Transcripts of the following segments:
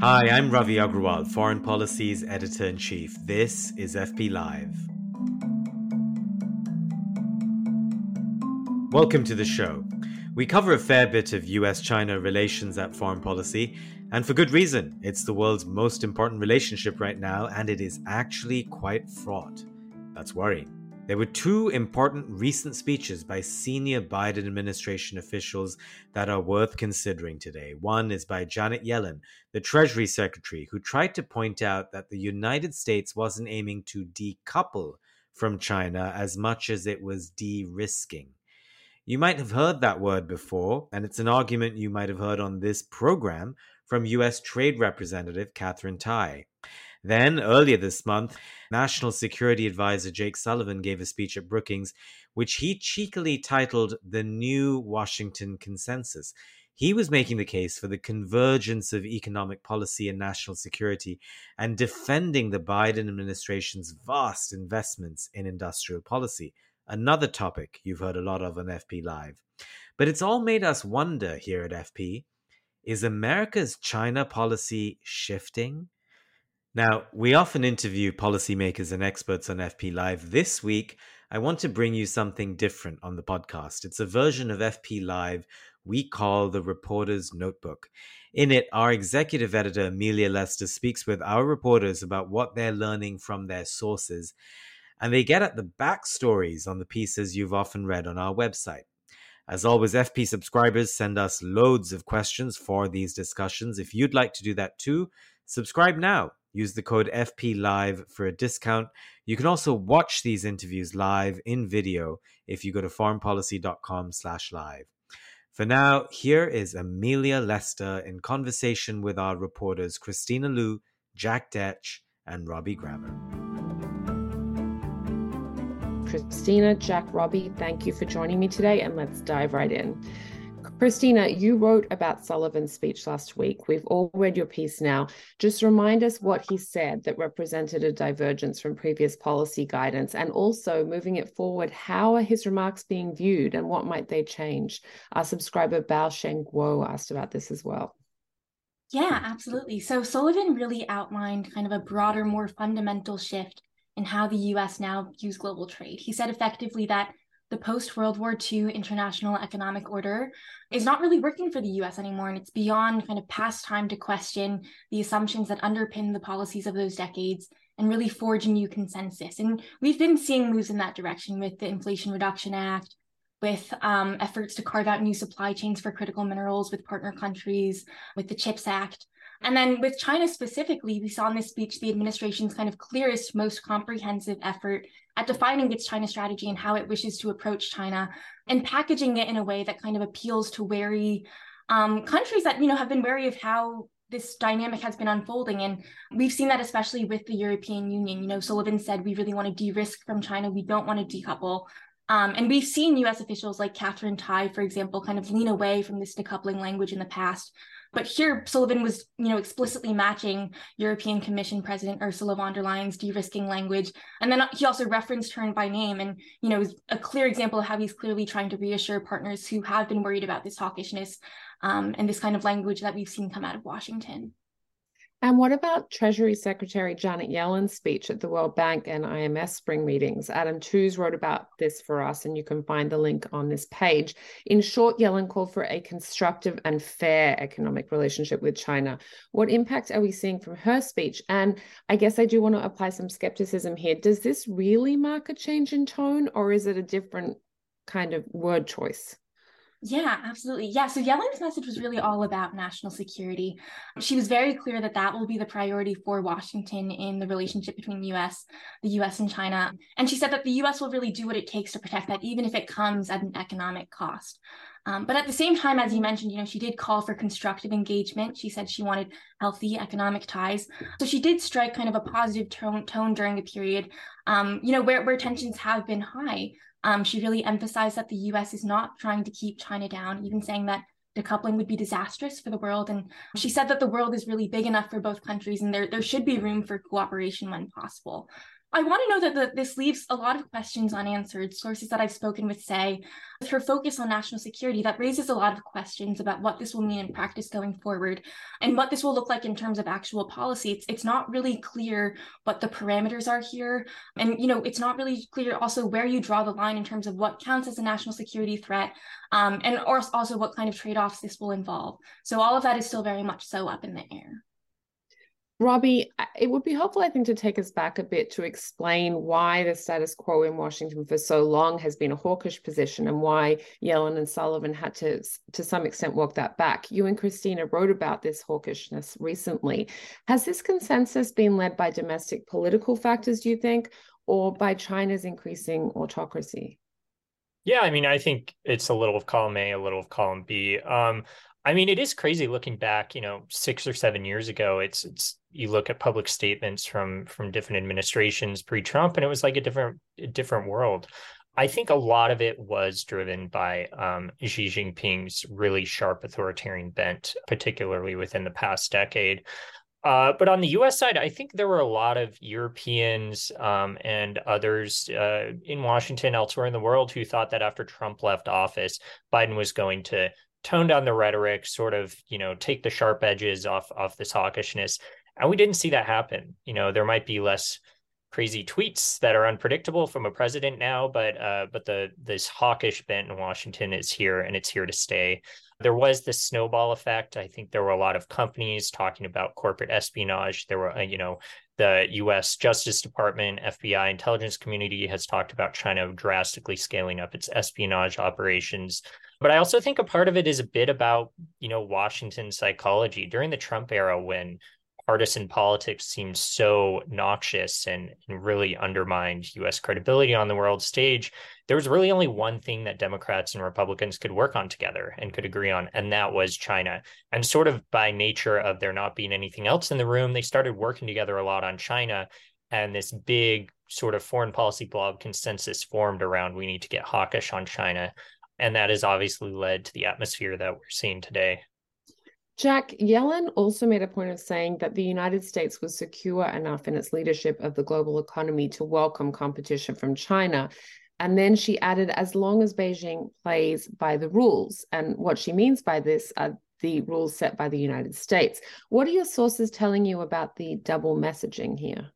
Hi, I'm Ravi Agrawal, Foreign Policy's Editor-in-Chief. This is FP Live. Welcome to the show. We cover a fair bit of US-China relations at Foreign Policy, and for good reason. It's the world's most important relationship right now, and it is actually quite fraught. That's worrying. There were two important recent speeches by senior Biden administration officials that are worth considering today. One is by Janet Yellen, the Treasury Secretary, who tried to point out that the United States wasn't aiming to decouple from China as much as it was de-risking. You might have heard that word before, and it's an argument you might have heard on this program from U.S. Trade Representative Katherine Tai. Then, earlier this month, National Security Advisor Jake Sullivan gave a speech at Brookings, which he cheekily titled The New Washington Consensus. He was making the case for the convergence of economic policy and national security and defending the Biden administration's vast investments in industrial policy, another topic you've heard a lot of on FP Live. But it's all made us wonder here at FP, is America's China policy shifting? Now, we often interview policymakers and experts on FP Live. This week, I want to bring you something different on the podcast. It's a version of FP Live we call the Reporter's Notebook. In it, our executive editor, Amelia Lester, speaks with our reporters about what they're learning from their sources, and they get at the backstories on the pieces you've often read on our website. As always, FP subscribers send us loads of questions for these discussions. If you'd like to do that too, subscribe now. Use the code FPLIVE for a discount. You can also watch these interviews live in video if you go to foreignpolicy.com/live. For now, here is Amelia Lester in conversation with our reporters Christina Lu, Jack Detsch, and Robbie Gramer. Christina, Jack, Robbie, thank you for joining me today, and let's dive right in. Christina, you wrote about Sullivan's speech last week. We've all read your piece now. Just remind us what he said that represented a divergence from previous policy guidance, and also moving it forward, how are his remarks being viewed and what might they change? Our subscriber Bao Sheng Guo asked about this as well. Yeah, absolutely. So Sullivan really outlined kind of a broader, more fundamental shift in how the US now views global trade. He said effectively that the post-World War II international economic order is not really working for the US anymore, and it's beyond kind of past time to question the assumptions that underpin the policies of those decades and really forge a new consensus. And we've been seeing moves in that direction with the Inflation Reduction Act, with efforts to carve out new supply chains for critical minerals with partner countries, with the CHIPS Act. And then with China specifically, we saw in this speech the administration's kind of clearest, most comprehensive effort at defining its China strategy and how it wishes to approach China and packaging it in a way that kind of appeals to wary countries that, you know, have been wary of how this dynamic has been unfolding. And we've seen that especially with the European Union. You know, Sullivan said, we really want to de-risk from China. We don't want to decouple. And we've seen US officials like Katherine Tai, for example, kind of lean away from this decoupling language in the past. But here, Sullivan was, you know, explicitly matching European Commission President Ursula von der Leyen's de-risking language. And then he also referenced her by name and, you know, a clear example of how he's clearly trying to reassure partners who have been worried about this hawkishness and this kind of language that we've seen come out of Washington. And what about Treasury Secretary Janet Yellen's speech at the World Bank and IMS spring meetings? Adam Tooze wrote about this for us, and you can find the link on this page. In short, Yellen called for a constructive and fair economic relationship with China. What impact are we seeing from her speech? And I guess I do want to apply some skepticism here. Does this really mark a change in tone, or is it a different kind of word choice? Yeah, absolutely. Yeah. So Yellen's message was really all about national security. She was very clear that that will be the priority for Washington in the relationship between the US and China. And she said that the US will really do what it takes to protect that, even if it comes at an economic cost. But at the same time, as you mentioned, you know, she did call for constructive engagement. She said she wanted healthy economic ties. So she did strike kind of a positive tone during a period, you know, where tensions have been high. She really emphasized that the US is not trying to keep China down, even saying that decoupling would be disastrous for the world. And she said that the world is really big enough for both countries and there should be room for cooperation when possible. I want to know that this leaves a lot of questions unanswered. Sources that I've spoken with say, with her focus on national security, that raises a lot of questions about what this will mean in practice going forward and what this will look like in terms of actual policy. It's not really clear what the parameters are here. And, you know, it's not really clear also where you draw the line in terms of what counts as a national security threat and also what kind of trade-offs this will involve. So all of that is still very much so up in the air. Robbie, it would be helpful, I think, to take us back a bit to explain why the status quo in Washington for so long has been a hawkish position and why Yellen and Sullivan had to some extent walk that back. You and Christina wrote about this hawkishness recently. Has this consensus been led by domestic political factors, do you think, or by China's increasing autocracy? Yeah, I mean, I think it's a little of column A, a little of column B. I mean, it is crazy looking back, you know, 6 or 7 years ago, it's you look at public statements from different administrations pre-Trump, and it was like a different world. I think a lot of it was driven by Xi Jinping's really sharp authoritarian bent, particularly within the past decade. But on the U.S. side, I think there were a lot of Europeans and others in Washington, elsewhere in the world, who thought that after Trump left office, Biden was going to tone down the rhetoric, sort of, you know, take the sharp edges off this hawkishness. And we didn't see that happen. You know, there might be less crazy tweets that are unpredictable from a president now, but this hawkish bent in Washington is here, and it's here to stay. There was this snowball effect. I think there were a lot of companies talking about corporate espionage. There were, you know, the U.S. Justice Department, FBI intelligence community has talked about China drastically scaling up its espionage operations. But I also think a part of it is a bit about, you know, Washington psychology during the Trump era, when partisan politics seemed so noxious and really undermined U.S. credibility on the world stage. There was really only one thing that Democrats and Republicans could work on together and could agree on, and that was China. And sort of by nature of there not being anything else in the room, they started working together a lot on China, and this big sort of foreign policy blob consensus formed around, we need to get hawkish on China. And that has obviously led to the atmosphere that we're seeing today. Jack, Yellen also made a point of saying that the United States was secure enough in its leadership of the global economy to welcome competition from China. And then she added, as long as Beijing plays by the rules. And what she means by this are the rules set by the United States. What are your sources telling you about the double messaging here?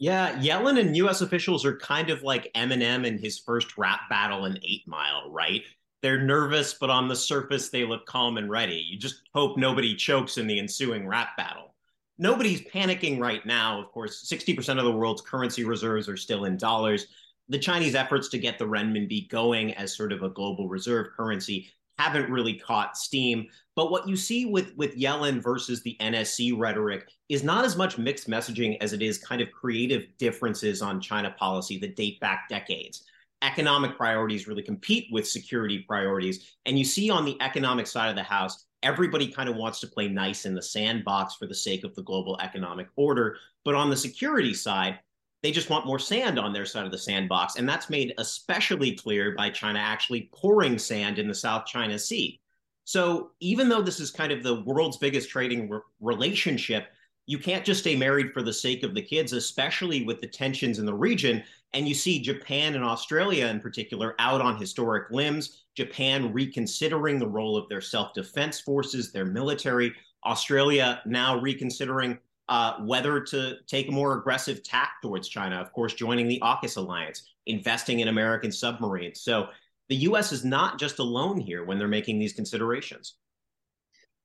Yeah, Yellen and U.S. officials are kind of like Eminem in his first rap battle in 8 Mile, right? They're nervous, but on the surface, they look calm and ready. You just hope nobody chokes in the ensuing rap battle. Nobody's panicking right now. Of course, 60% of the world's currency reserves are still in dollars. The Chinese efforts to get the renminbi going as sort of a global reserve currency haven't really caught steam. But what you see with Yellen versus the NSC rhetoric is not as much mixed messaging as it is kind of creative differences on China policy that date back decades. Economic priorities really compete with security priorities. And you see on the economic side of the house, everybody kind of wants to play nice in the sandbox for the sake of the global economic order. But on the security side, they just want more sand on their side of the sandbox. And that's made especially clear by China actually pouring sand in the South China Sea. So even though this is kind of the world's biggest trading relationship, you can't just stay married for the sake of the kids, especially with the tensions in the region. And you see Japan and Australia in particular out on historic limbs, Japan reconsidering the role of their self-defense forces, their military, Australia now reconsidering whether to take a more aggressive tack towards China, of course, joining the AUKUS alliance, investing in American submarines. So the U.S. is not just alone here when they're making these considerations.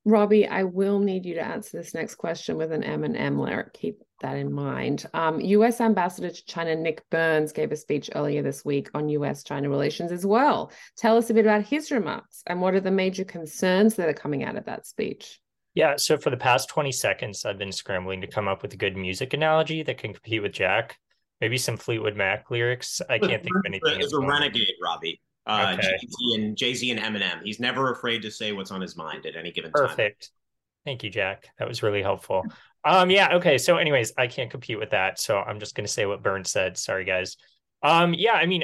Robbie, I will need you to answer this next question with an M&M lyric. Keep that in mind. U.S. Ambassador to China Nick Burns gave a speech earlier this week on U.S.-China relations as well. Tell us a bit about his remarks and what are the major concerns that are coming out of that speech? Yeah, so for the past 20 seconds, I've been scrambling to come up with a good music analogy that can compete with Jack. Maybe some Fleetwood Mac lyrics. I can't think of anything. He's a renegade, Robbie. Okay. Jay-Z and Eminem. He's never afraid to say what's on his mind at any given time. Perfect. Thank you, Jack. That was really helpful. Yeah, okay. So anyways, I can't compete with that. So I'm just going to say what Burns said. Sorry, guys. Yeah, I mean,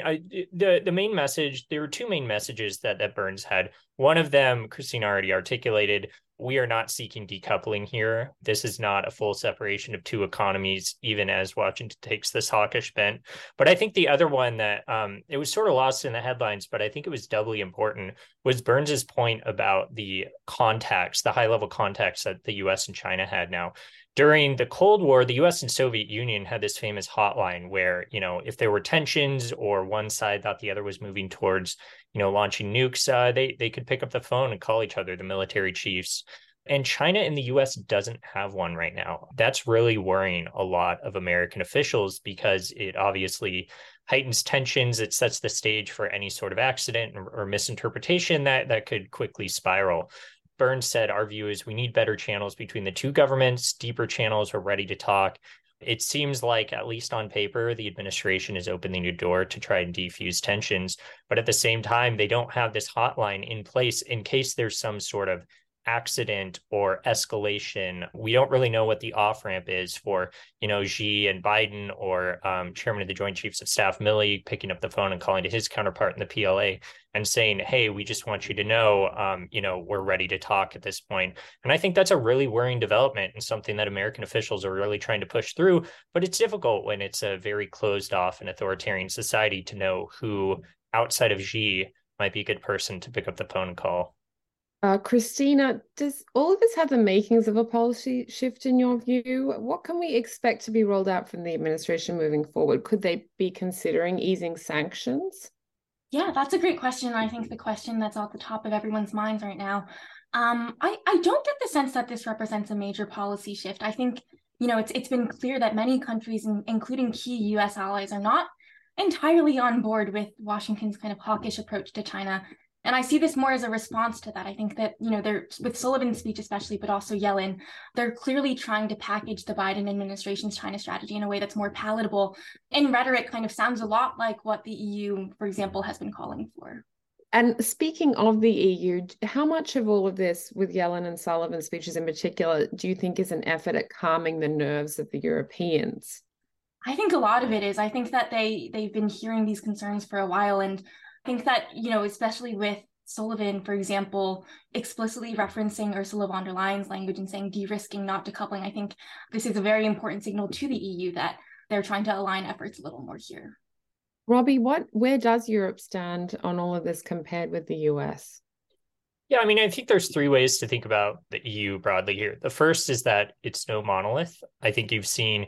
the main message, there were two main messages that Burns had. One of them, Christine already articulated, we are not seeking decoupling here. This is not a full separation of two economies, even as Washington takes this hawkish bent. But I think the other one that it was sort of lost in the headlines, but I think it was doubly important, was Burns's point about the contacts, the high-level contacts that the U.S. and China had now. During the Cold War, the U.S. and Soviet Union had this famous hotline where, you know, if there were tensions or one side thought the other was moving towards, you know, launching nukes, they could pick up the phone and call each other, the military chiefs. And China and the U.S. doesn't have one right now. That's really worrying a lot of American officials because it obviously heightens tensions. It sets the stage for any sort of accident or misinterpretation that could quickly spiral. Burns said, our view is we need better channels between the two governments, deeper channels, we're ready to talk. It seems like, at least on paper, the administration is opening a door to try and defuse tensions. But at the same time, they don't have this hotline in place in case there's some sort of accident or escalation. We don't really know what the off-ramp is for, you know, Xi and Biden or Chairman of the Joint Chiefs of Staff Milley picking up the phone and calling to his counterpart in the PLA and saying, hey, we just want you to know, you know, we're ready to talk at this point. And I think that's a really worrying development and something that American officials are really trying to push through. But it's difficult when it's a very closed off and authoritarian society to know who outside of Xi might be a good person to pick up the phone and call. Christina, does all of this have the makings of a policy shift in your view? What can we expect to be rolled out from the administration moving forward? Could they be considering easing sanctions? Yeah, that's a great question. I think the question that's at the top of everyone's minds right now. I don't get the sense that this represents a major policy shift. I think, you know, it's been clear that many countries, including key U.S. allies, are not entirely on board with Washington's kind of hawkish approach to China. And I see this more as a response to that. I think that, you know, they're with Sullivan's speech especially, but also Yellen, they're clearly trying to package the Biden administration's China strategy in a way that's more palatable. And rhetoric kind of sounds a lot like what the EU, for example, has been calling for. And speaking of the EU, how much of all of this with Yellen and Sullivan's speeches in particular do you think is an effort at calming the nerves of the Europeans? I think a lot of it is. I think that they've been hearing these concerns for a while, and I think that, you know, especially with Sullivan, for example, explicitly referencing Ursula von der Leyen's language and saying de-risking, not decoupling, I think this is a very important signal to the EU that they're trying to align efforts a little more here. Robbie, where does Europe stand on all of this compared with the US? Yeah, I mean, I think there's three ways to think about the EU broadly here. The first is that it's no monolith. I think you've seen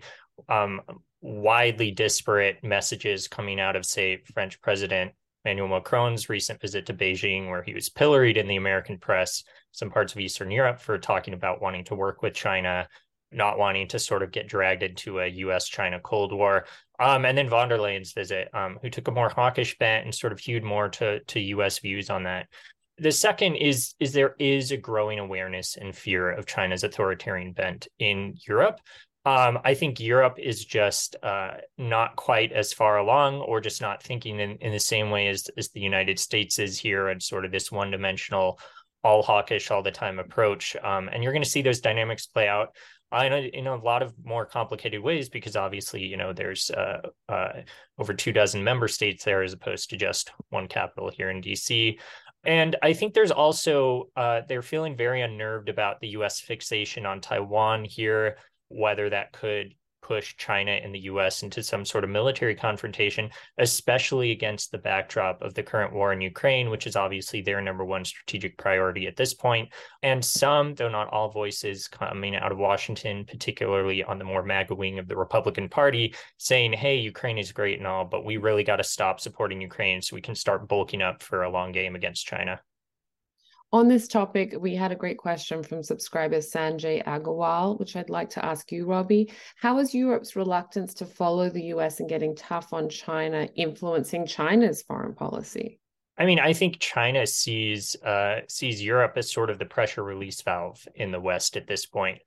widely disparate messages coming out of, say, French President Emmanuel Macron's recent visit to Beijing, where he was pilloried in the American press, some parts of Eastern Europe, for talking about wanting to work with China, not wanting to sort of get dragged into a U.S.-China Cold War. And then von der Leyen's visit, who took a more hawkish bent and sort of hewed more to U.S. views on that. The second is there is a growing awareness and fear of China's authoritarian bent in Europe. I think Europe is just not quite as far along, or just not thinking in the same way as the United States is here, and sort of this one-dimensional, all hawkish, all the time approach. And you're going to see those dynamics play out in a lot of more complicated ways, because obviously, you know, there's over 24 member states there, as opposed to just one capital here in D.C. And I think there's also they're feeling very unnerved about the U.S. fixation on Taiwan here, whether that could push China and the US into some sort of military confrontation, especially against the backdrop of the current war in Ukraine, which is obviously their number one strategic priority at this point. And some, though not all, voices coming out of Washington, particularly on the more MAGA wing of the Republican Party, saying, hey, Ukraine is great and all, but we really got to stop supporting Ukraine so we can start bulking up for a long game against China. On this topic, we had a great question from subscriber Sanjay Agarwal, which I'd like to ask you, Robbie. How is Europe's reluctance to follow the US in getting tough on China influencing China's foreign policy? I mean, I think China sees Europe as sort of the pressure release valve in the West at this point.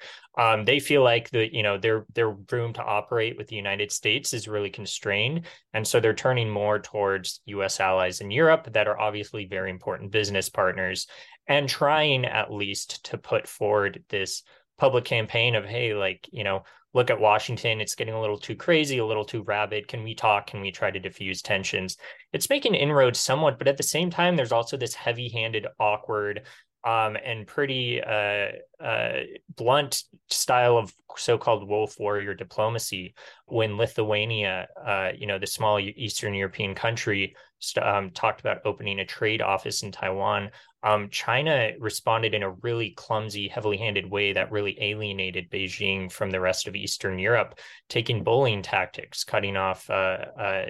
They feel like their room to operate with the United States is really constrained, and so they're turning more towards U.S. allies in Europe that are obviously very important business partners, and trying at least to put forward this public campaign of, hey, like, you know, look at Washington, it's getting a little too crazy, a little too rabid. Can we talk? Can we try to diffuse tensions? It's making inroads somewhat, but at the same time, there's also this heavy-handed, awkward and pretty blunt style of so-called wolf warrior diplomacy when Lithuania, the small Eastern European country, talked about opening a trade office in Taiwan. China responded in a really clumsy, heavily-handed way that really alienated Beijing from the rest of Eastern Europe, taking bullying tactics, cutting off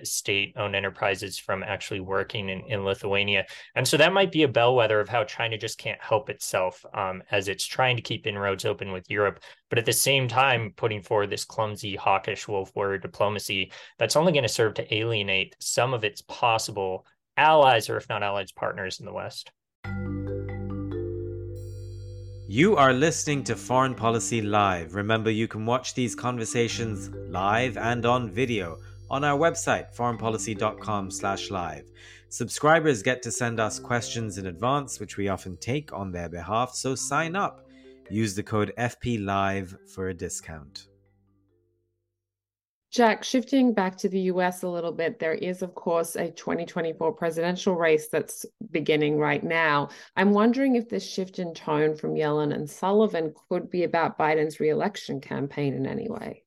state-owned enterprises from actually working in Lithuania. And so that might be a bellwether of how China just can't help itself as it's trying to keep inroads open with Europe, but at the same time putting forward this clumsy, hawkish wolf warrior diplomacy that's only going to serve to alienate some of its possible allies, or if not allies, partners in the West. You are listening to Foreign Policy Live. Remember, you can watch these conversations live and on video on our website, foreignpolicy.com/live. Subscribers get to send us questions in advance, which we often take on their behalf, so sign up. Use the code FP Live for a discount. Jack, shifting back to the US a little bit, there is, of course, a 2024 presidential race that's beginning right now. I'm wondering if this shift in tone from Yellen and Sullivan could be about Biden's re-election campaign in any way.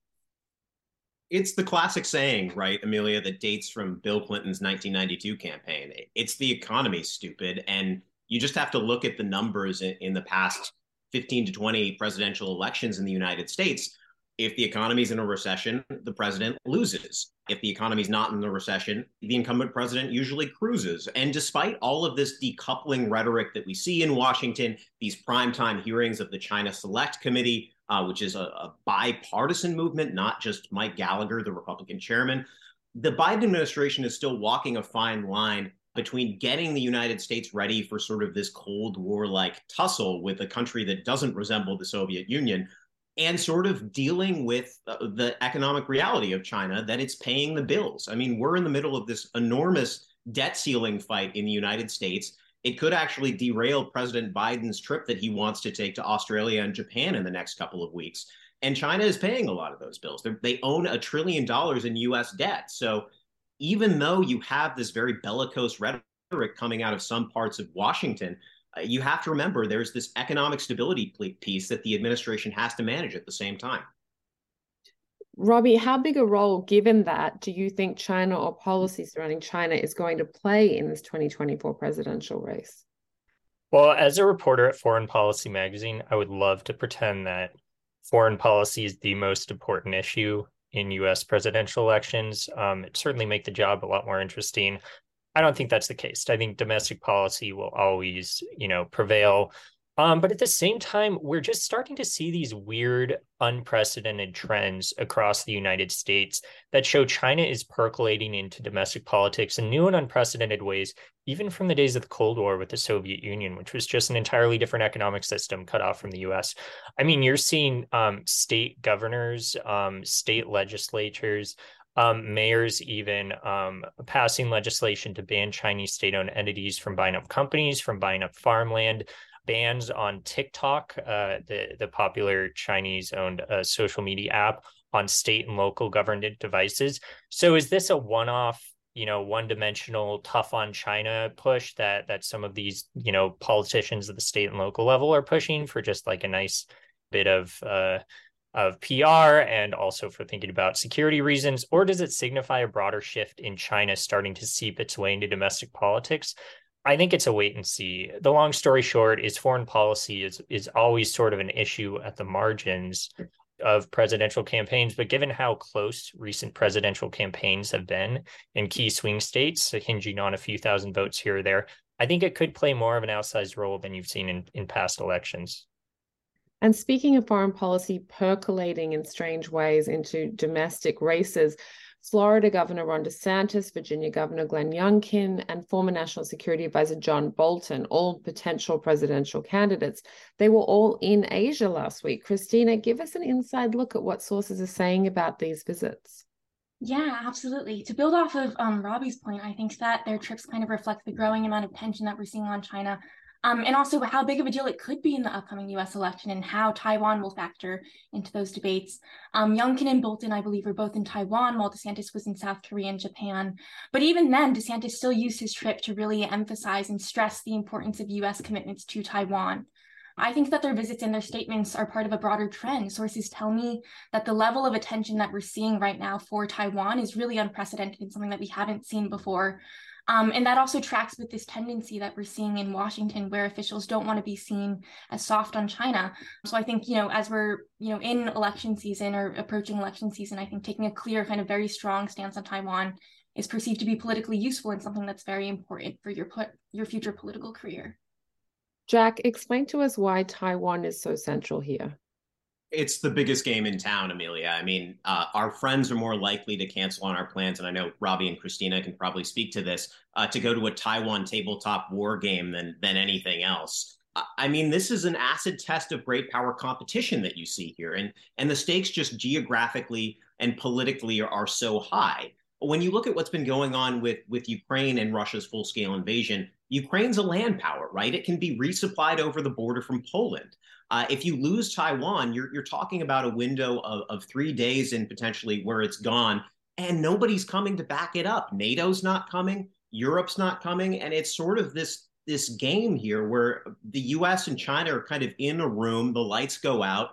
It's the classic saying, right, Amelia, that dates from Bill Clinton's 1992 campaign. It's the economy, stupid. And you just have to look at the numbers in the past 15 to 20 presidential elections in the United States. If the economy's in a recession, the president loses. If the economy's not in the recession, the incumbent president usually cruises. And despite all of this decoupling rhetoric that we see in Washington, these primetime hearings of the China Select Committee, which is a bipartisan movement, not just Mike Gallagher, the Republican chairman, the Biden administration is still walking a fine line between getting the United States ready for sort of this Cold War-like tussle with a country that doesn't resemble the Soviet Union, and sort of dealing with the economic reality of China, that it's paying the bills. I mean, we're in the middle of this enormous debt ceiling fight in the United States. It could actually derail President Biden's trip that he wants to take to Australia and Japan in the next couple of weeks. And China is paying a lot of those bills. They own $1 trillion in U.S. debt. So even though you have this very bellicose rhetoric coming out of some parts of Washington, you have to remember there's this economic stability piece that the administration has to manage at the same time. Robbie, how big a role, given that, do you think China or policy surrounding China is going to play in this 2024 presidential race? Well, as a reporter at Foreign Policy magazine, I would love to pretend that foreign policy is the most important issue in U.S. presidential elections. It'd certainly make the job a lot more interesting. I don't think that's the case. I think domestic policy will always, prevail. But at the same time, we're just starting to see these weird, unprecedented trends across the United States that show China is percolating into domestic politics in new and unprecedented ways, even from the days of the Cold War with the Soviet Union, which was just an entirely different economic system cut off from the U.S. I mean, you're seeing state governors, state legislatures, mayors even passing legislation to ban Chinese state-owned entities from buying up companies, from buying up farmland, bans on TikTok, the popular Chinese-owned social media app, on state and local government devices. So is this a one-off, one-dimensional, tough on China push that some of these, politicians at the state and local level are pushing for just like a nice bit of PR and also for thinking about security reasons? Or does it signify a broader shift in China starting to seep its way into domestic politics? I think it's a wait and see. The long story short is foreign policy is always sort of an issue at the margins of presidential campaigns. But given how close recent presidential campaigns have been in key swing states, hinging on a few thousand votes here or there, I think it could play more of an outsized role than you've seen in past elections. And speaking of foreign policy percolating in strange ways into domestic races, Florida Governor Ron DeSantis, Virginia Governor Glenn Youngkin, and former National Security Advisor John Bolton, all potential presidential candidates, they were all in Asia last week. Christina, give us an inside look at what sources are saying about these visits. Yeah, absolutely. To build off of Robbie's point, I think that their trips kind of reflect the growing amount of tension that we're seeing on China and also how big of a deal it could be in the upcoming US election and how Taiwan will factor into those debates. Youngkin and Bolton, I believe, were both in Taiwan while DeSantis was in South Korea and Japan. But even then, DeSantis still used his trip to really emphasize and stress the importance of US commitments to Taiwan. I think that their visits and their statements are part of a broader trend. Sources tell me that the level of attention that we're seeing right now for Taiwan is really unprecedented and something that we haven't seen before. And that also tracks with this tendency that we're seeing in Washington where officials don't want to be seen as soft on China. So I think, as we're, in election season or approaching election season, I think taking a clear kind of very strong stance on Taiwan is perceived to be politically useful and something that's very important for your future political career. Jack, explain to us why Taiwan is so central here. It's the biggest game in town, Amelia. I mean, our friends are more likely to cancel on our plans, and I know Robbie and Christina can probably speak to this, to go to a Taiwan tabletop war game than anything else. I mean, this is an acid test of great power competition that you see here, and the stakes just geographically and politically are so high. When you look at what's been going on with Ukraine and Russia's full-scale invasion, Ukraine's a land power, right? It can be resupplied over the border from Poland. If you lose Taiwan, you're talking about a window of 3 days and potentially where it's gone, and nobody's coming to back it up. NATO's not coming, Europe's not coming, and it's sort of this game here where the U.S. and China are kind of in a room, the lights go out,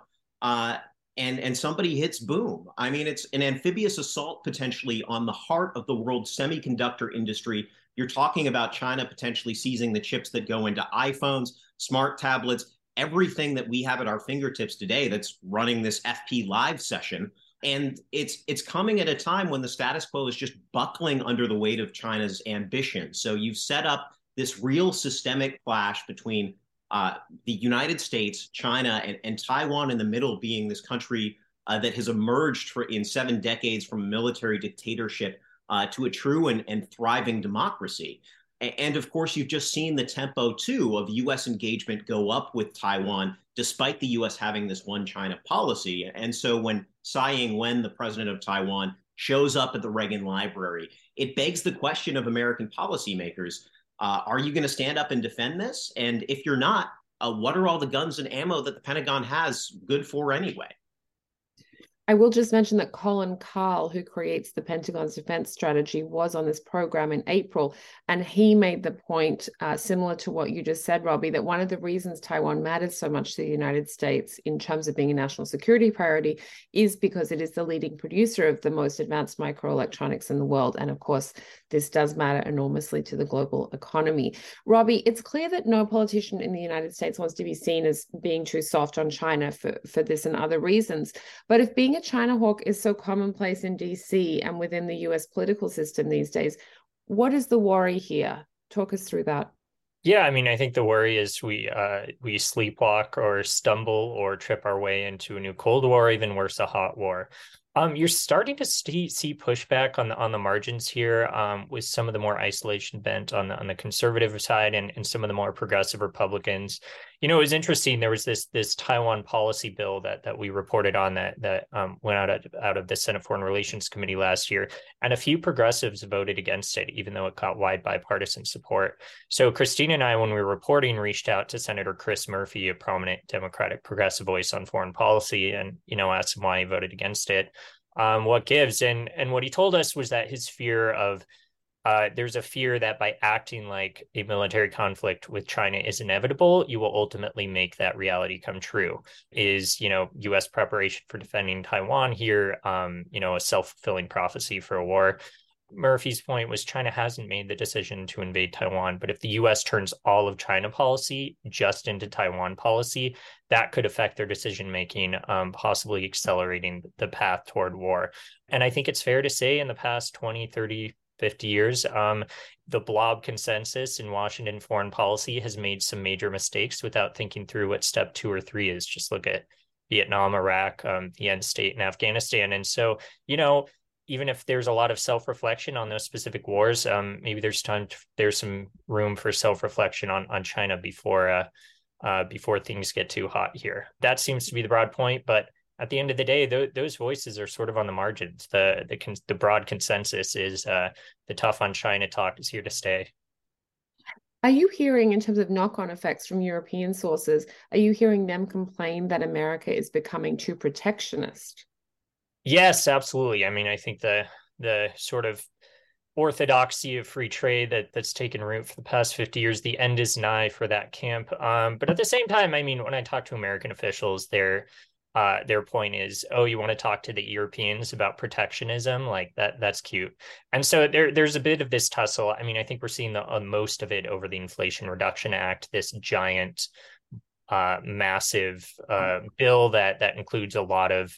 and somebody hits boom. I mean, it's an amphibious assault potentially on the heart of the world's semiconductor industry. You're talking about China potentially seizing the chips that go into iPhones, smart tablets, everything that we have at our fingertips today that's running this FP Live session. And it's coming at a time when the status quo is just buckling under the weight of China's ambition. So you've set up this real systemic clash between the United States, China, and Taiwan in the middle being this country that has emerged in 7 decades from a military dictatorship to a true and thriving democracy. And of course, you've just seen the tempo, too, of U.S. engagement go up with Taiwan, despite the U.S. having this one China policy. And so when Tsai Ing-wen, the president of Taiwan, shows up at the Reagan Library, it begs the question of American policymakers, are you going to stand up and defend this? And if you're not, what are all the guns and ammo that the Pentagon has good for anyway? I will just mention that Colin Kahl, who creates the Pentagon's defense strategy, was on this program in April, and he made the point, similar to what you just said, Robbie, that one of the reasons Taiwan matters so much to the United States in terms of being a national security priority is because it is the leading producer of the most advanced microelectronics in the world. And of course, this does matter enormously to the global economy. Robbie, it's clear that no politician in the United States wants to be seen as being too soft on China for this and other reasons. But if being a China hawk is so commonplace in DC and within the US political system these days, what is the worry here? Talk us through that. Yeah, I mean, I think the worry is we sleepwalk or stumble or trip our way into a new Cold War, even worse, a hot war. You're starting to see pushback on the margins here with some of the more isolation bent on the conservative side and some of the more progressive Republicans. You know, it was interesting. There was this Taiwan policy bill that we reported on that went out of the Senate Foreign Relations Committee last year, and a few progressives voted against it, even though it got wide bipartisan support. So Christina and I, when we were reporting, reached out to Senator Chris Murphy, a prominent Democratic progressive voice on foreign policy, and asked him why he voted against it. What gives? And what he told us was that his fear of there's a fear that by acting like a military conflict with China is inevitable, you will ultimately make that reality come true. Is, U.S. preparation for defending Taiwan here, a self-fulfilling prophecy for a war? Murphy's point was China hasn't made the decision to invade Taiwan, but if the U.S. turns all of China policy just into Taiwan policy, that could affect their decision-making, possibly accelerating the path toward war. And I think it's fair to say in the past 20, 30, 50 years, the blob consensus in Washington foreign policy has made some major mistakes without thinking through what step 2 or 3 is. Just look at Vietnam, Iraq, the end state in Afghanistan. And so, even if there's a lot of self-reflection on those specific wars, maybe there's some room for self-reflection on China before things get too hot here. That seems to be the broad point, but at the end of the day, those voices are sort of on the margins. The broad consensus is the tough on China talk is here to stay. Are you hearing, in terms of knock-on effects from European sources, are you hearing them complain that America is becoming too protectionist? Yes, absolutely. I mean, I think the sort of orthodoxy of free trade that's taken root for the past 50 years, the end is nigh for that camp. But at the same time, I mean, when I talk to American officials, their point is, oh, you want to talk to the Europeans about protectionism? Like that's cute. And so there's a bit of this tussle. I mean, I think we're seeing the most of it over the Inflation Reduction Act, this giant, massive bill that includes a lot of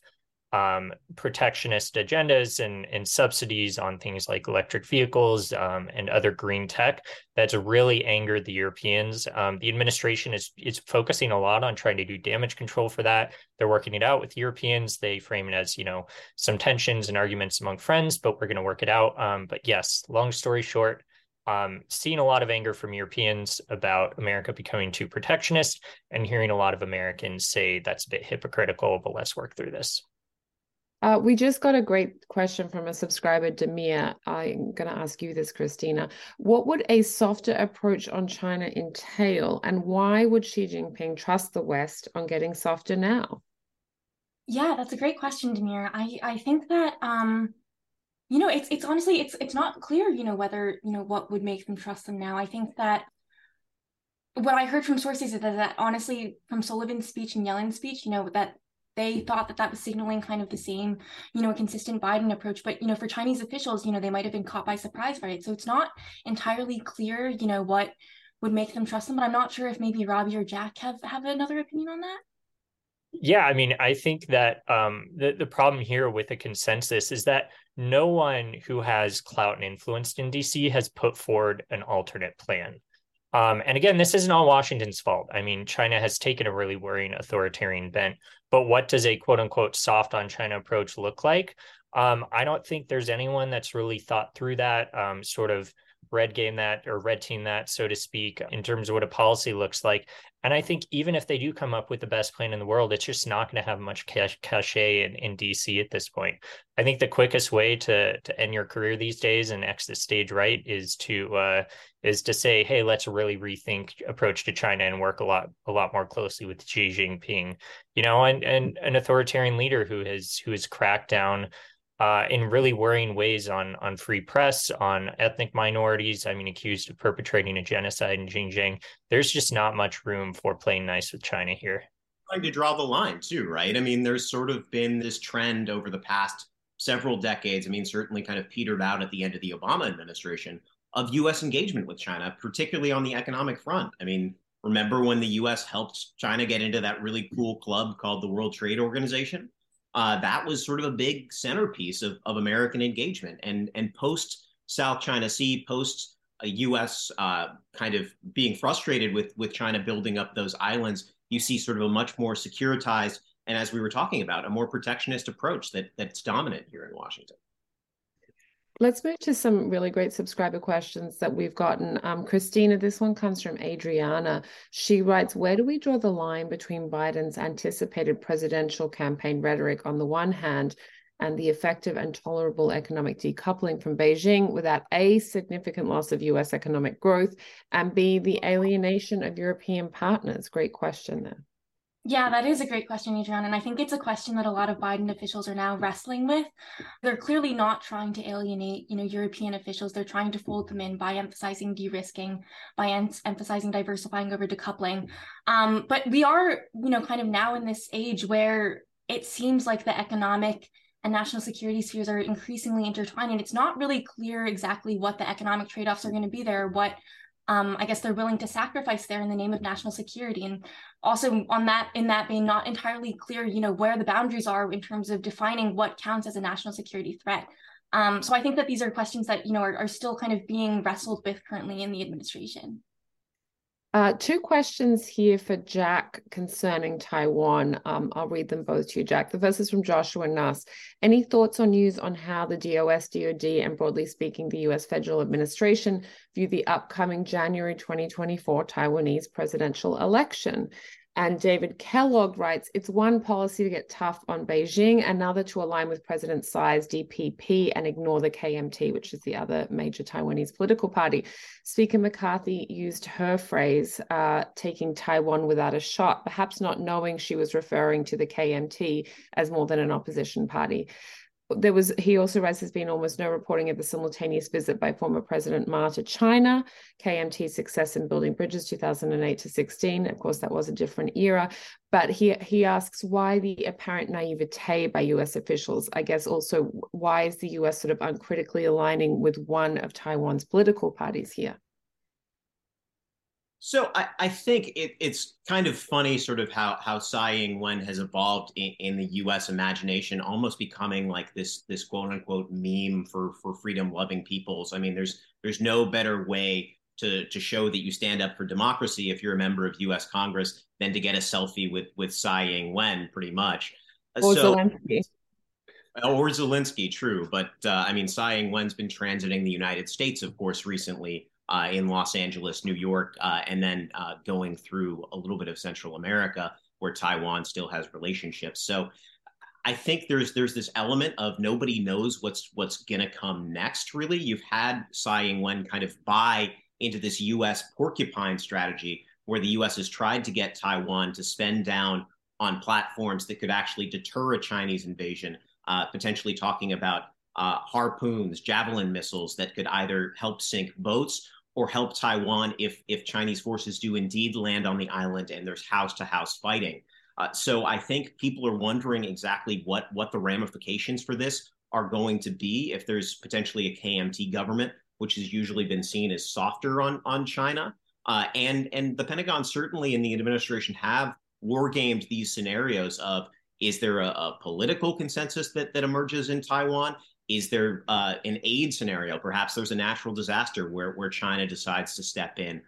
protectionist agendas and subsidies on things like electric vehicles and other green tech that's really angered the Europeans. The administration is focusing a lot on trying to do damage control for that. They're working it out with Europeans. They frame it as, some tensions and arguments among friends, but we're going to work it out. But yes, long story short, seeing a lot of anger from Europeans about America becoming too protectionist and hearing a lot of Americans say that's a bit hypocritical, but let's work through this. We just got a great question from a subscriber, Demir. I'm going to ask you this, Christina. What would a softer approach on China entail, and why would Xi Jinping trust the West on getting softer now? Yeah, that's a great question, Demir. I think that, it's honestly, it's not clear, whether, what would make them trust them now. I think that what I heard from sources is that honestly, from Sullivan's speech and Yellen's speech, that they thought that was signaling kind of the same, a consistent Biden approach. But, for Chinese officials, they might have been caught by surprise by it. So it's not entirely clear, what would make them trust them. But I'm not sure if maybe Robbie or Jack have another opinion on that. Yeah, I mean, I think that the problem here with a consensus is that no one who has clout and influence in DC has put forward an alternate plan. And again, this isn't all Washington's fault. I mean, China has taken a really worrying authoritarian bent, but what does a quote unquote soft on China approach look like? I don't think there's anyone that's really thought through that, sort of red game that or red team that, so to speak, in terms of what a policy looks like. And I think even if they do come up with the best plan in the world, it's just not going to have much cachet in DC at this point. I think the quickest way to end your career these days and exit stage right is to say, hey, let's really rethink approach to China and work a lot more closely with Xi Jinping, and an authoritarian leader who has cracked down in really worrying ways on free press, on ethnic minorities, accused of perpetrating a genocide in Xinjiang. There's just not much room for playing nice with China here. Trying to draw the line too, right? There's sort of been this trend over the past several decades, certainly kind of petered out at the end of the Obama administration, of U.S. engagement with China, particularly on the economic front. Remember when the U.S. helped China get into that really cool club called the World Trade Organization? That was sort of a big centerpiece of American engagement, and post South China Sea, post U.S. Kind of being frustrated with China building up those islands, you see sort of a much more securitized and, as we were talking about, a more protectionist approach that's dominant here in Washington. Let's move to some really great subscriber questions that we've gotten. Christina, this one comes from Adriana. She writes, where do we draw the line between Biden's anticipated presidential campaign rhetoric on the one hand and the effective and tolerable economic decoupling from Beijing without A, significant loss of U.S. economic growth, and B, the alienation of European partners? Great question there. Yeah, that is a great question, Adrian. And I think it's a question that a lot of Biden officials are now wrestling with. They're clearly not trying to alienate, European officials. They're trying to fold them in by emphasizing de-risking, by emphasizing diversifying over decoupling. But we are, kind of now in this age where it seems like the economic and national security spheres are increasingly intertwined. And it's not really clear exactly what the economic trade-offs are going to be there, what they're willing to sacrifice there in the name of national security. And also on that, in that vein, not entirely clear, where the boundaries are in terms of defining what counts as a national security threat. So I think that these are questions that, are still kind of being wrestled with currently in the administration. Two questions here for Jack concerning Taiwan. I'll read them both to you, Jack. The first is from Joshua Nuss. Any thoughts or news on how the DOS, DOD, and broadly speaking, the U.S. federal administration view the upcoming January 2024 Taiwanese presidential election? And David Kellogg writes, it's one policy to get tough on Beijing, another to align with President Tsai's DPP and ignore the KMT, which is the other major Taiwanese political party. Speaker McCarthy used her phrase, taking Taiwan without a shot, perhaps not knowing she was referring to the KMT as more than an opposition party. He also writes, there's been almost no reporting of the simultaneous visit by former President Ma to China, KMT's success in building bridges 2008 to 16. Of course, that was a different era. But he asks why the apparent naivete by US officials. I guess also, why is the US sort of uncritically aligning with one of Taiwan's political parties here? So I think it's kind of funny sort of how Tsai Ing-wen has evolved in the U.S. imagination, almost becoming like this quote unquote meme for freedom loving peoples. I mean, there's no better way to show that you stand up for democracy if you're a member of U.S. Congress than to get a selfie with Tsai Ing-wen, pretty much. Or Zelensky. Or Zelensky, true. But I mean, Tsai Ing-wen's been transiting the United States, of course, recently. In Los Angeles, New York, and then going through a little bit of Central America, where Taiwan still has relationships. So I think there's this element of nobody knows what's going to come next, really. You've had Tsai Ing-wen kind of buy into this U.S. porcupine strategy, where the U.S. has tried to get Taiwan to spend down on platforms that could actually deter a Chinese invasion, potentially talking about harpoons, javelin missiles that could either help sink boats or help Taiwan if Chinese forces do indeed land on the island and there's house-to-house fighting. So I think people are wondering exactly what the ramifications for this are going to be if there's potentially a KMT government, which has usually been seen as softer on China. And the Pentagon certainly in the administration have war-gamed these scenarios of, is there a political consensus that emerges in Taiwan? Is there an aid scenario? Perhaps there's a natural disaster where China decides to step in.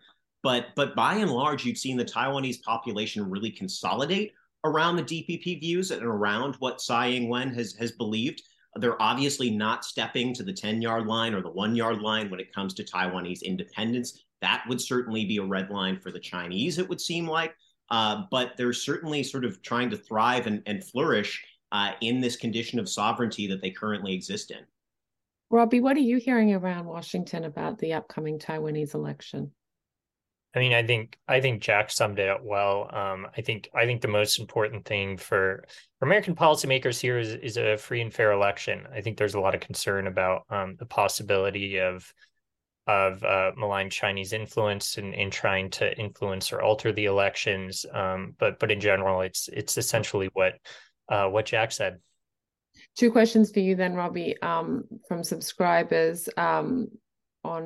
But by and large, you've seen the Taiwanese population really consolidate around the DPP views and around what Tsai Ing-wen has believed. They're obviously not stepping to the 10-yard line or the 1-yard line when it comes to Taiwanese independence. That would certainly be a red line for the Chinese, it would seem like. But they're certainly sort of trying to thrive and flourish in this condition of sovereignty that they currently exist in. Robbie, what are you hearing around Washington about the upcoming Taiwanese election? I mean, I think Jack summed it up well. I think the most important thing for American policymakers here is a free and fair election. I think there's a lot of concern about the possibility of malign Chinese influence in trying to influence or alter the elections. But in general, it's essentially what Jack said. Two questions for you then, Robbie, from subscribers on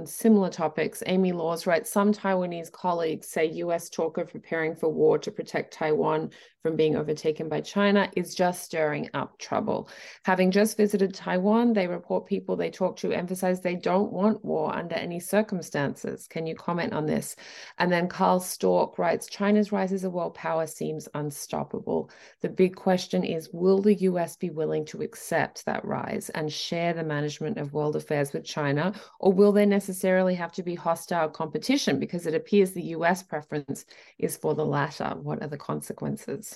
similar topics. Amy Laws writes, some Taiwanese colleagues say U.S. talk of preparing for war to protect Taiwan from being overtaken by China is just stirring up trouble. Having just visited Taiwan, they report people they talk to emphasize they don't want war under any circumstances. Can you comment on this? And then Carl Stork writes, China's rise as a world power seems unstoppable. The big question is, will the US be willing to accept that rise and share the management of world affairs with China, or will there necessarily have to be hostile competition? Because it appears the US preference is for the latter. What are the consequences?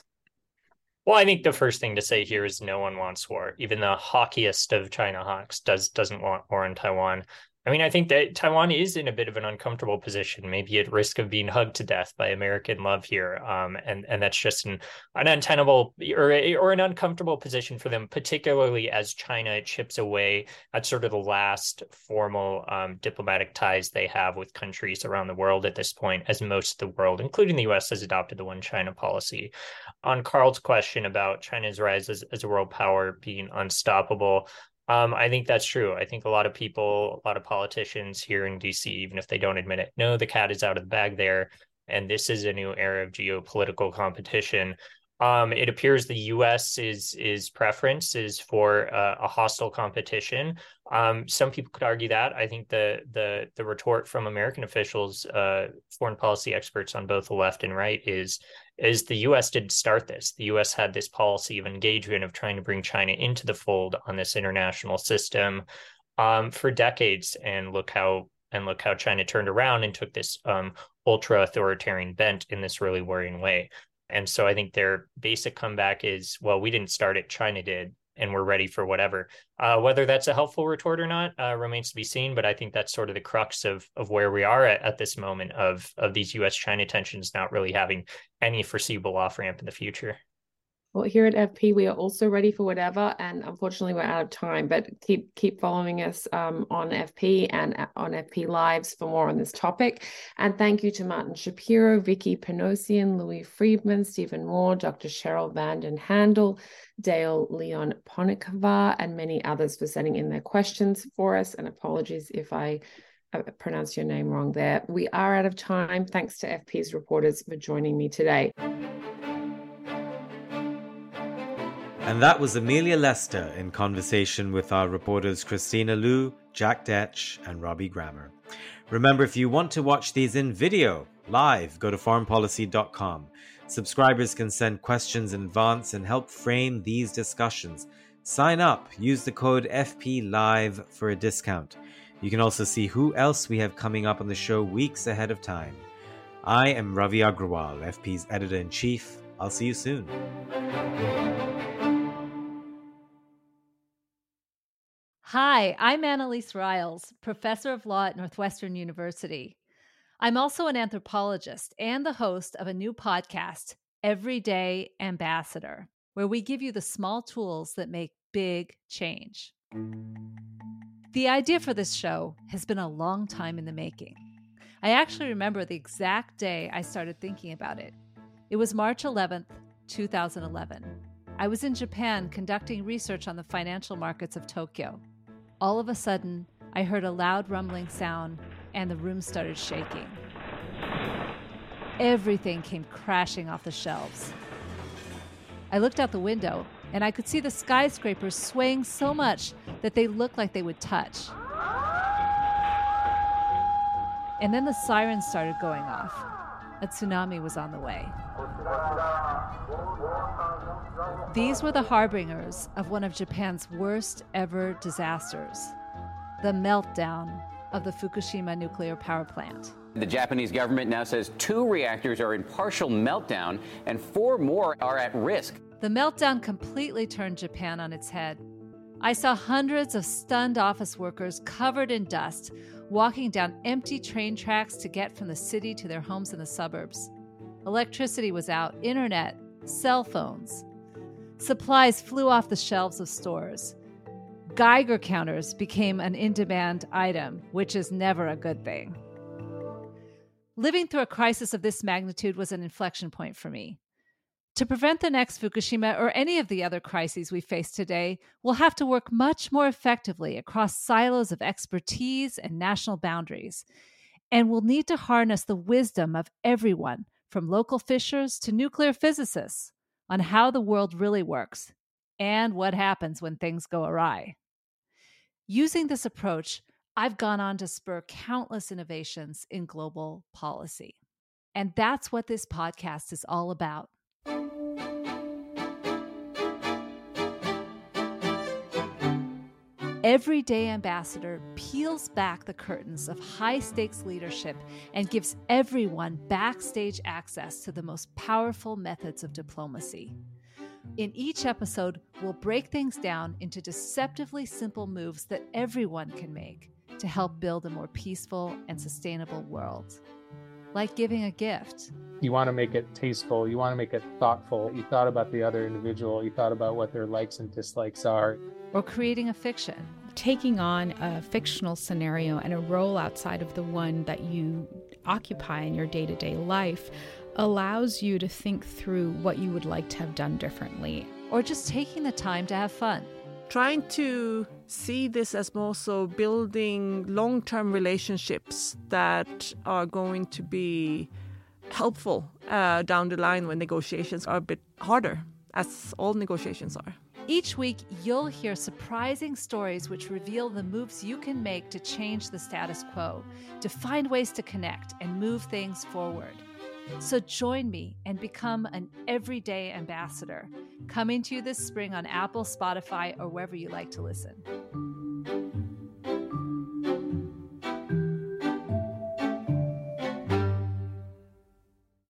Well, I think the first thing to say here is no one wants war. Even the hawkiest of China hawks doesn't want war in Taiwan. I mean, I think that Taiwan is in a bit of an uncomfortable position, maybe at risk of being hugged to death by American love here. And that's just an untenable or an uncomfortable position for them, particularly as China chips away at sort of the last formal diplomatic ties they have with countries around the world at this point, as most of the world, including the U.S., has adopted the one China policy. On Carl's question about China's rise as a world power being unstoppable, I think that's true. I think a lot of people, a lot of politicians here in DC, even if they don't admit it, know the cat is out of the bag there. And this is a new era of geopolitical competition. It appears the U.S. is preference is for a hostile competition. Some people could argue that. I think the retort from American officials, foreign policy experts on both the left and right, is the U.S. didn't start this. The U.S. had this policy of engagement of trying to bring China into the fold on this international system for decades, and look how China turned around and took this ultra authoritarian bent in this really worrying way. And so I think their basic comeback is, well, we didn't start it, China did, and we're ready for whatever. Whether that's a helpful retort or not remains to be seen, but I think that's sort of the crux of where we are at this moment of these US-China tensions not really having any foreseeable off-ramp in the future. Well, here at FP, we are also ready for whatever, and unfortunately we're out of time, but keep following us on FP and on FP Lives for more on this topic. And thank you to Martin Shapiro, Vicky Panosian, Louis Friedman, Stephen Moore, Dr. Cheryl Vanden Handel, Dale Leon Ponikavar, and many others for sending in their questions for us. And apologies if I pronounce your name wrong there. We are out of time. Thanks to FP's reporters for joining me today. And that was Amelia Lester in conversation with our reporters Christina Lu, Jack Detsch, and Robbie Gramer. Remember, if you want to watch these in video, live, go to foreignpolicy.com. Subscribers can send questions in advance and help frame these discussions. Sign up. Use the code FPLIVE for a discount. You can also see who else we have coming up on the show weeks ahead of time. I am Ravi Agrawal, FP's editor-in-chief. I'll see you soon. Hi, I'm Annalise Riles, professor of law at Northwestern University. I'm also an anthropologist and the host of a new podcast, Everyday Ambassador, where we give you the small tools that make big change. The idea for this show has been a long time in the making. I actually remember the exact day I started thinking about it. It was March 11th, 2011. I was in Japan conducting research on the financial markets of Tokyo. All of a sudden, I heard a loud rumbling sound and the room started shaking. Everything came crashing off the shelves. I looked out the window and I could see the skyscrapers swaying so much that they looked like they would touch. And then the sirens started going off. A tsunami was on the way. These were the harbingers of one of Japan's worst ever disasters, the meltdown of the Fukushima nuclear power plant. The Japanese government now says 2 reactors are in partial meltdown and 4 more are at risk. The meltdown completely turned Japan on its head. I saw hundreds of stunned office workers covered in dust walking down empty train tracks to get from the city to their homes in the suburbs. Electricity was out, internet, cell phones. Supplies flew off the shelves of stores. Geiger counters became an in-demand item, which is never a good thing. Living through a crisis of this magnitude was an inflection point for me. To prevent the next Fukushima or any of the other crises we face today, we'll have to work much more effectively across silos of expertise and national boundaries. And we'll need to harness the wisdom of everyone, from local fishers to nuclear physicists, on how the world really works and what happens when things go awry. Using this approach, I've gone on to spur countless innovations in global policy. And that's what this podcast is all about. Everyday Ambassador peels back the curtains of high-stakes leadership and gives everyone backstage access to the most powerful methods of diplomacy. In each episode, we'll break things down into deceptively simple moves that everyone can make to help build a more peaceful and sustainable world. Like giving a gift. You want to make it tasteful. You want to make it thoughtful. You thought about the other individual. You thought about what their likes and dislikes are. Or creating a fiction. Taking on a fictional scenario and a role outside of the one that you occupy in your day-to-day life allows you to think through what you would like to have done differently. Or just taking the time to have fun. Trying to see this as more so building long-term relationships that are going to be helpful down the line when negotiations are a bit harder, as all negotiations are. Each week, you'll hear surprising stories which reveal the moves you can make to change the status quo, to find ways to connect and move things forward. So join me and become an everyday ambassador, coming to you this spring on Apple, Spotify, or wherever you like to listen.